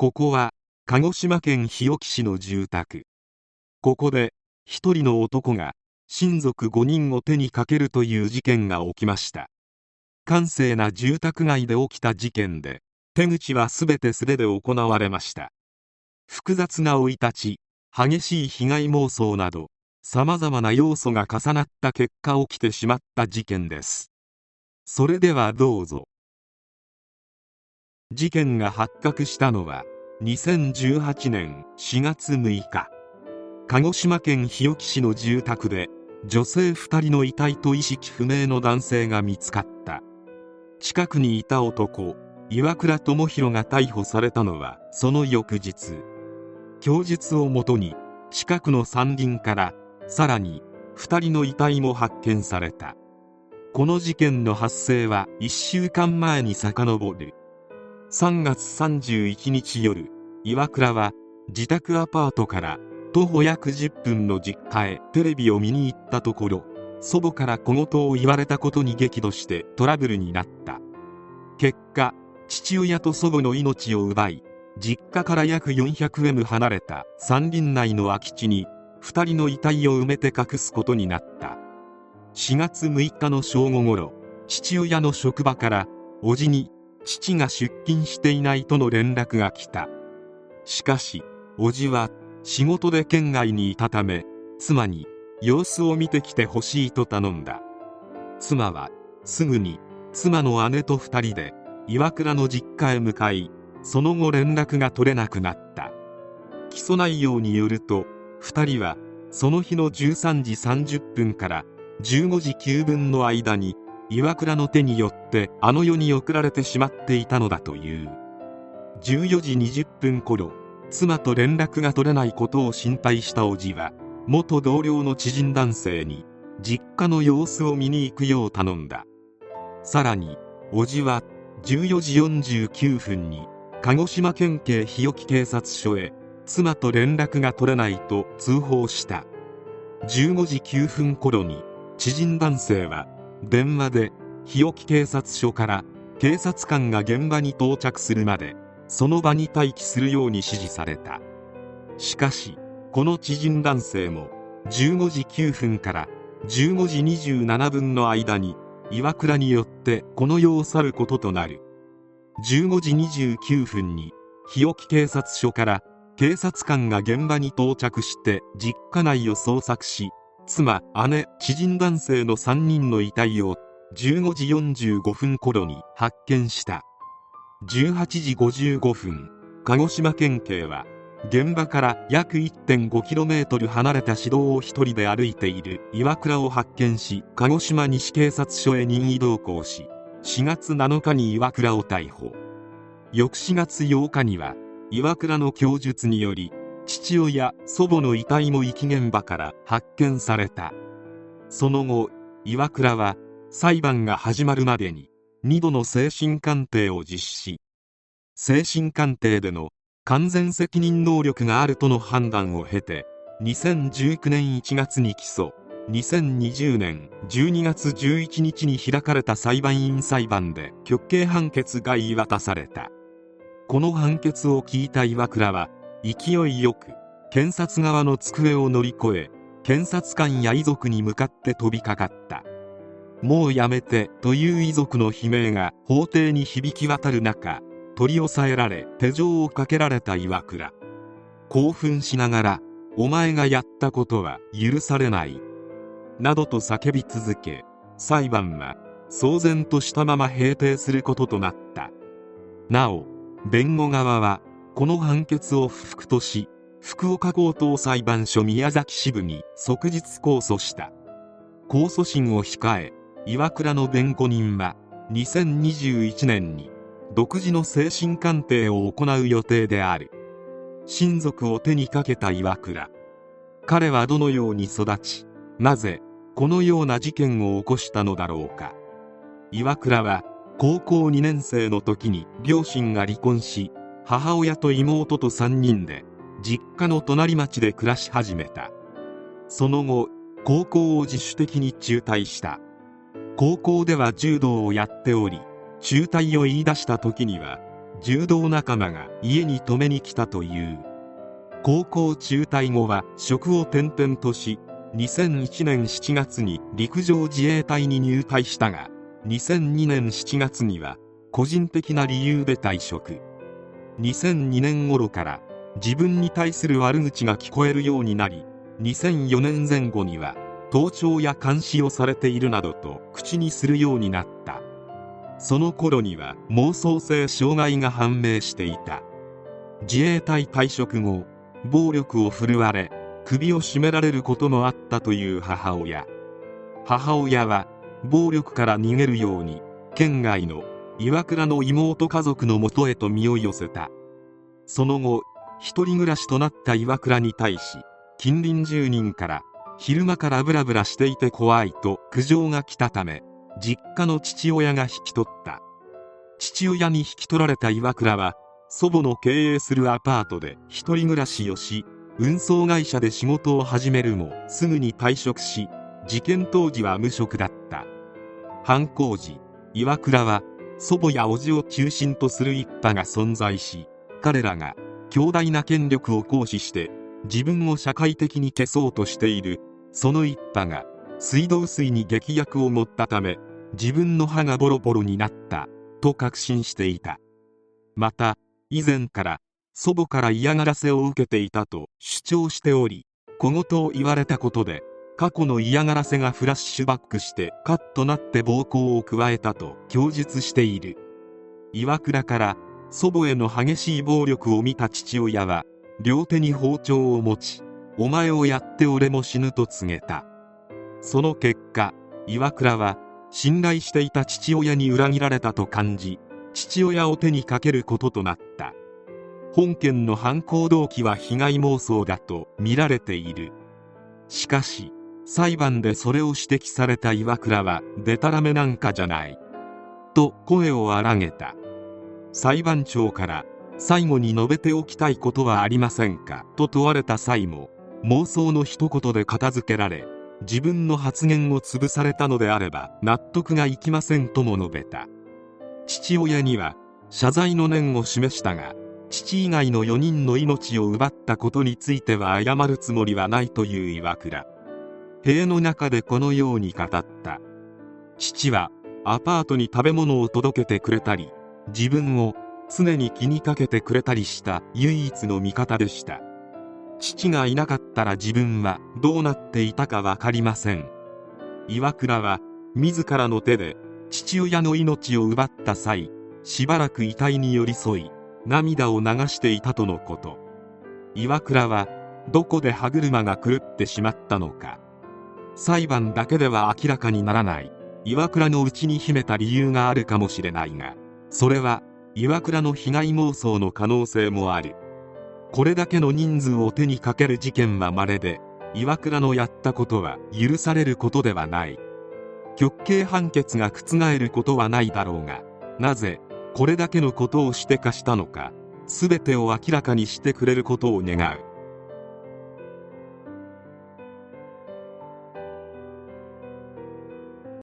ここは鹿児島県日置市の住宅。ここで一人の男が親族5人を手にかけるという事件が起きました。閑静な住宅街で起きた事件で、手口はすべて素手で行われました。複雑な生い立ち、激しい被害妄想など、さまざまな要素が重なった結果起きてしまった事件です。それではどうぞ。事件が発覚したのは2018年4月6日、鹿児島県日置市の住宅で女性2人の遺体と意識不明の男性が見つかった。近くにいた男、岩倉智弘が逮捕されたのはその翌日。供述をもとに近くの山林からさらに2人の遺体も発見された。この事件の発生は1週間前に遡る。3月31日夜、岩倉は自宅アパートから徒歩約10分の実家へテレビを見に行ったところ、祖母から小言を言われたことに激怒してトラブルになった。結果、父親と祖母の命を奪い、実家から約 400m 離れた山林内の空き地に2人の遺体を埋めて隠すことになった。4月6日の正午ごろ、父親の職場から叔父に父が出勤していないとの連絡が来た。しかし叔父は仕事で県外にいたため、妻に様子を見てきてほしいと頼んだ。妻はすぐに妻の姉と2人で岩倉の実家へ向かい、その後連絡が取れなくなった。起訴内容によると、2人はその日の13時30分から15時9分の間に岩倉の手によってあの世に送られてしまっていたのだという。14時20分頃、妻と連絡が取れないことを心配した叔父は元同僚の知人男性に実家の様子を見に行くよう頼んだ。さらに叔父は14時49分に鹿児島県警日置警察署へ妻と連絡が取れないと通報した。15時9分頃に知人男性は電話で日置警察署から警察官が現場に到着するまでその場に待機するように指示された。しかしこの知人男性も15時9分から15時27分の間に岩倉によってこの世を去ることとなる。15時29分に日置警察署から警察官が現場に到着して実家内を捜索し、妻、姉、知人男性の3人の遺体を15時45分頃に発見した。18時55分、鹿児島県警は現場から約 1.5km 離れた市道を一人で歩いている岩倉を発見し、鹿児島西警察署へ任意同行し、4月7日に岩倉を逮捕。翌4月8日には岩倉の供述により、父親、祖母の遺体も遺棄現場から発見された。その後、岩倉は裁判が始まるまでに2度の精神鑑定を実施。精神鑑定での完全責任能力があるとの判断を経て、2019年1月に起訴、2020年12月11日に開かれた裁判員裁判で極刑判決が言い渡された。この判決を聞いた岩倉は勢いよく検察側の机を乗り越え、検察官や遺族に向かって飛びかかった。もうやめてという遺族の悲鳴が法廷に響き渡る中、取り押さえられ手錠をかけられた岩倉。興奮しながら、お前がやったことは許されないなどと叫び続け、裁判は騒然としたまま閉廷することとなった。なお、弁護側はこの判決を不服とし、福岡高等裁判所宮崎支部に即日控訴した。控訴審を控え、岩倉の弁護人は2021年に独自の精神鑑定を行う予定である。親族を手にかけた岩倉、彼はどのように育ち、なぜこのような事件を起こしたのだろうか。岩倉は高校2年生の時に両親が離婚し、母親と妹と3人で実家の隣町で暮らし始めた。その後、高校を自主的に中退した。高校では柔道をやっており、中退を言い出した時には柔道仲間が家に泊めに来たという。高校中退後は職を転々とし、2001年7月に陸上自衛隊に入隊したが、2002年7月には個人的な理由で退職。2002年頃から自分に対する悪口が聞こえるようになり、2004年前後には盗聴や監視をされているなどと口にするようになった。その頃には妄想性障害が判明していた。自衛隊退職後、暴力を振るわれ首を絞められることもあったという母親は暴力から逃げるように県外の岩倉の妹家族のもとへと身を寄せた。その後一人暮らしとなった岩倉に対し、近隣住人から昼間からブラブラしていて怖いと苦情が来たため、実家の父親が引き取った。父親に引き取られた岩倉は祖母の経営するアパートで一人暮らしをし、運送会社で仕事を始めるもすぐに退職し、事件当時は無職だった。犯行時、岩倉は祖母や叔父を中心とする一派が存在し、彼らが強大な権力を行使して自分を社会的に消そうとしている。その一派が水道水に劇薬を盛ったため、自分の歯がボロボロになったと確信していた。また以前から祖母から嫌がらせを受けていたと主張しており、小言を言われたことで過去の嫌がらせがフラッシュバックしてカッとなって暴行を加えたと供述している。岩倉から祖母への激しい暴力を見た父親は両手に包丁を持ち、お前をやって俺も死ぬと告げた。その結果、岩倉は信頼していた父親に裏切られたと感じ、父親を手にかけることとなった。本件の犯行動機は被害妄想だと見られている。しかし裁判でそれを指摘された岩倉は、でたらめなんかじゃないと声を荒げた。裁判長から、最後に述べておきたいことはありませんかと問われた際も、妄想の一言で片付けられ、自分の発言を潰されたのであれば納得がいきませんとも述べた。父親には謝罪の念を示したが、父以外の4人の命を奪ったことについては謝るつもりはないという岩倉。塀の中でこのように語った。父はアパートに食べ物を届けてくれたり、自分を常に気にかけてくれたりした唯一の味方でした。父がいなかったら自分はどうなっていたか分かりません。岩倉は自らの手で父親の命を奪った際、しばらく遺体に寄り添い涙を流していたとのこと。岩倉はどこで歯車が狂ってしまったのか、裁判だけでは明らかにならない岩倉の内に秘めた理由があるかもしれないが、それは岩倉の被害妄想の可能性もある。これだけの人数を手にかける事件は稀で、岩倉のやったことは許されることではない。極刑判決が覆ることはないだろうが、なぜこれだけのことをして課したのか、全てを明らかにしてくれることを願う。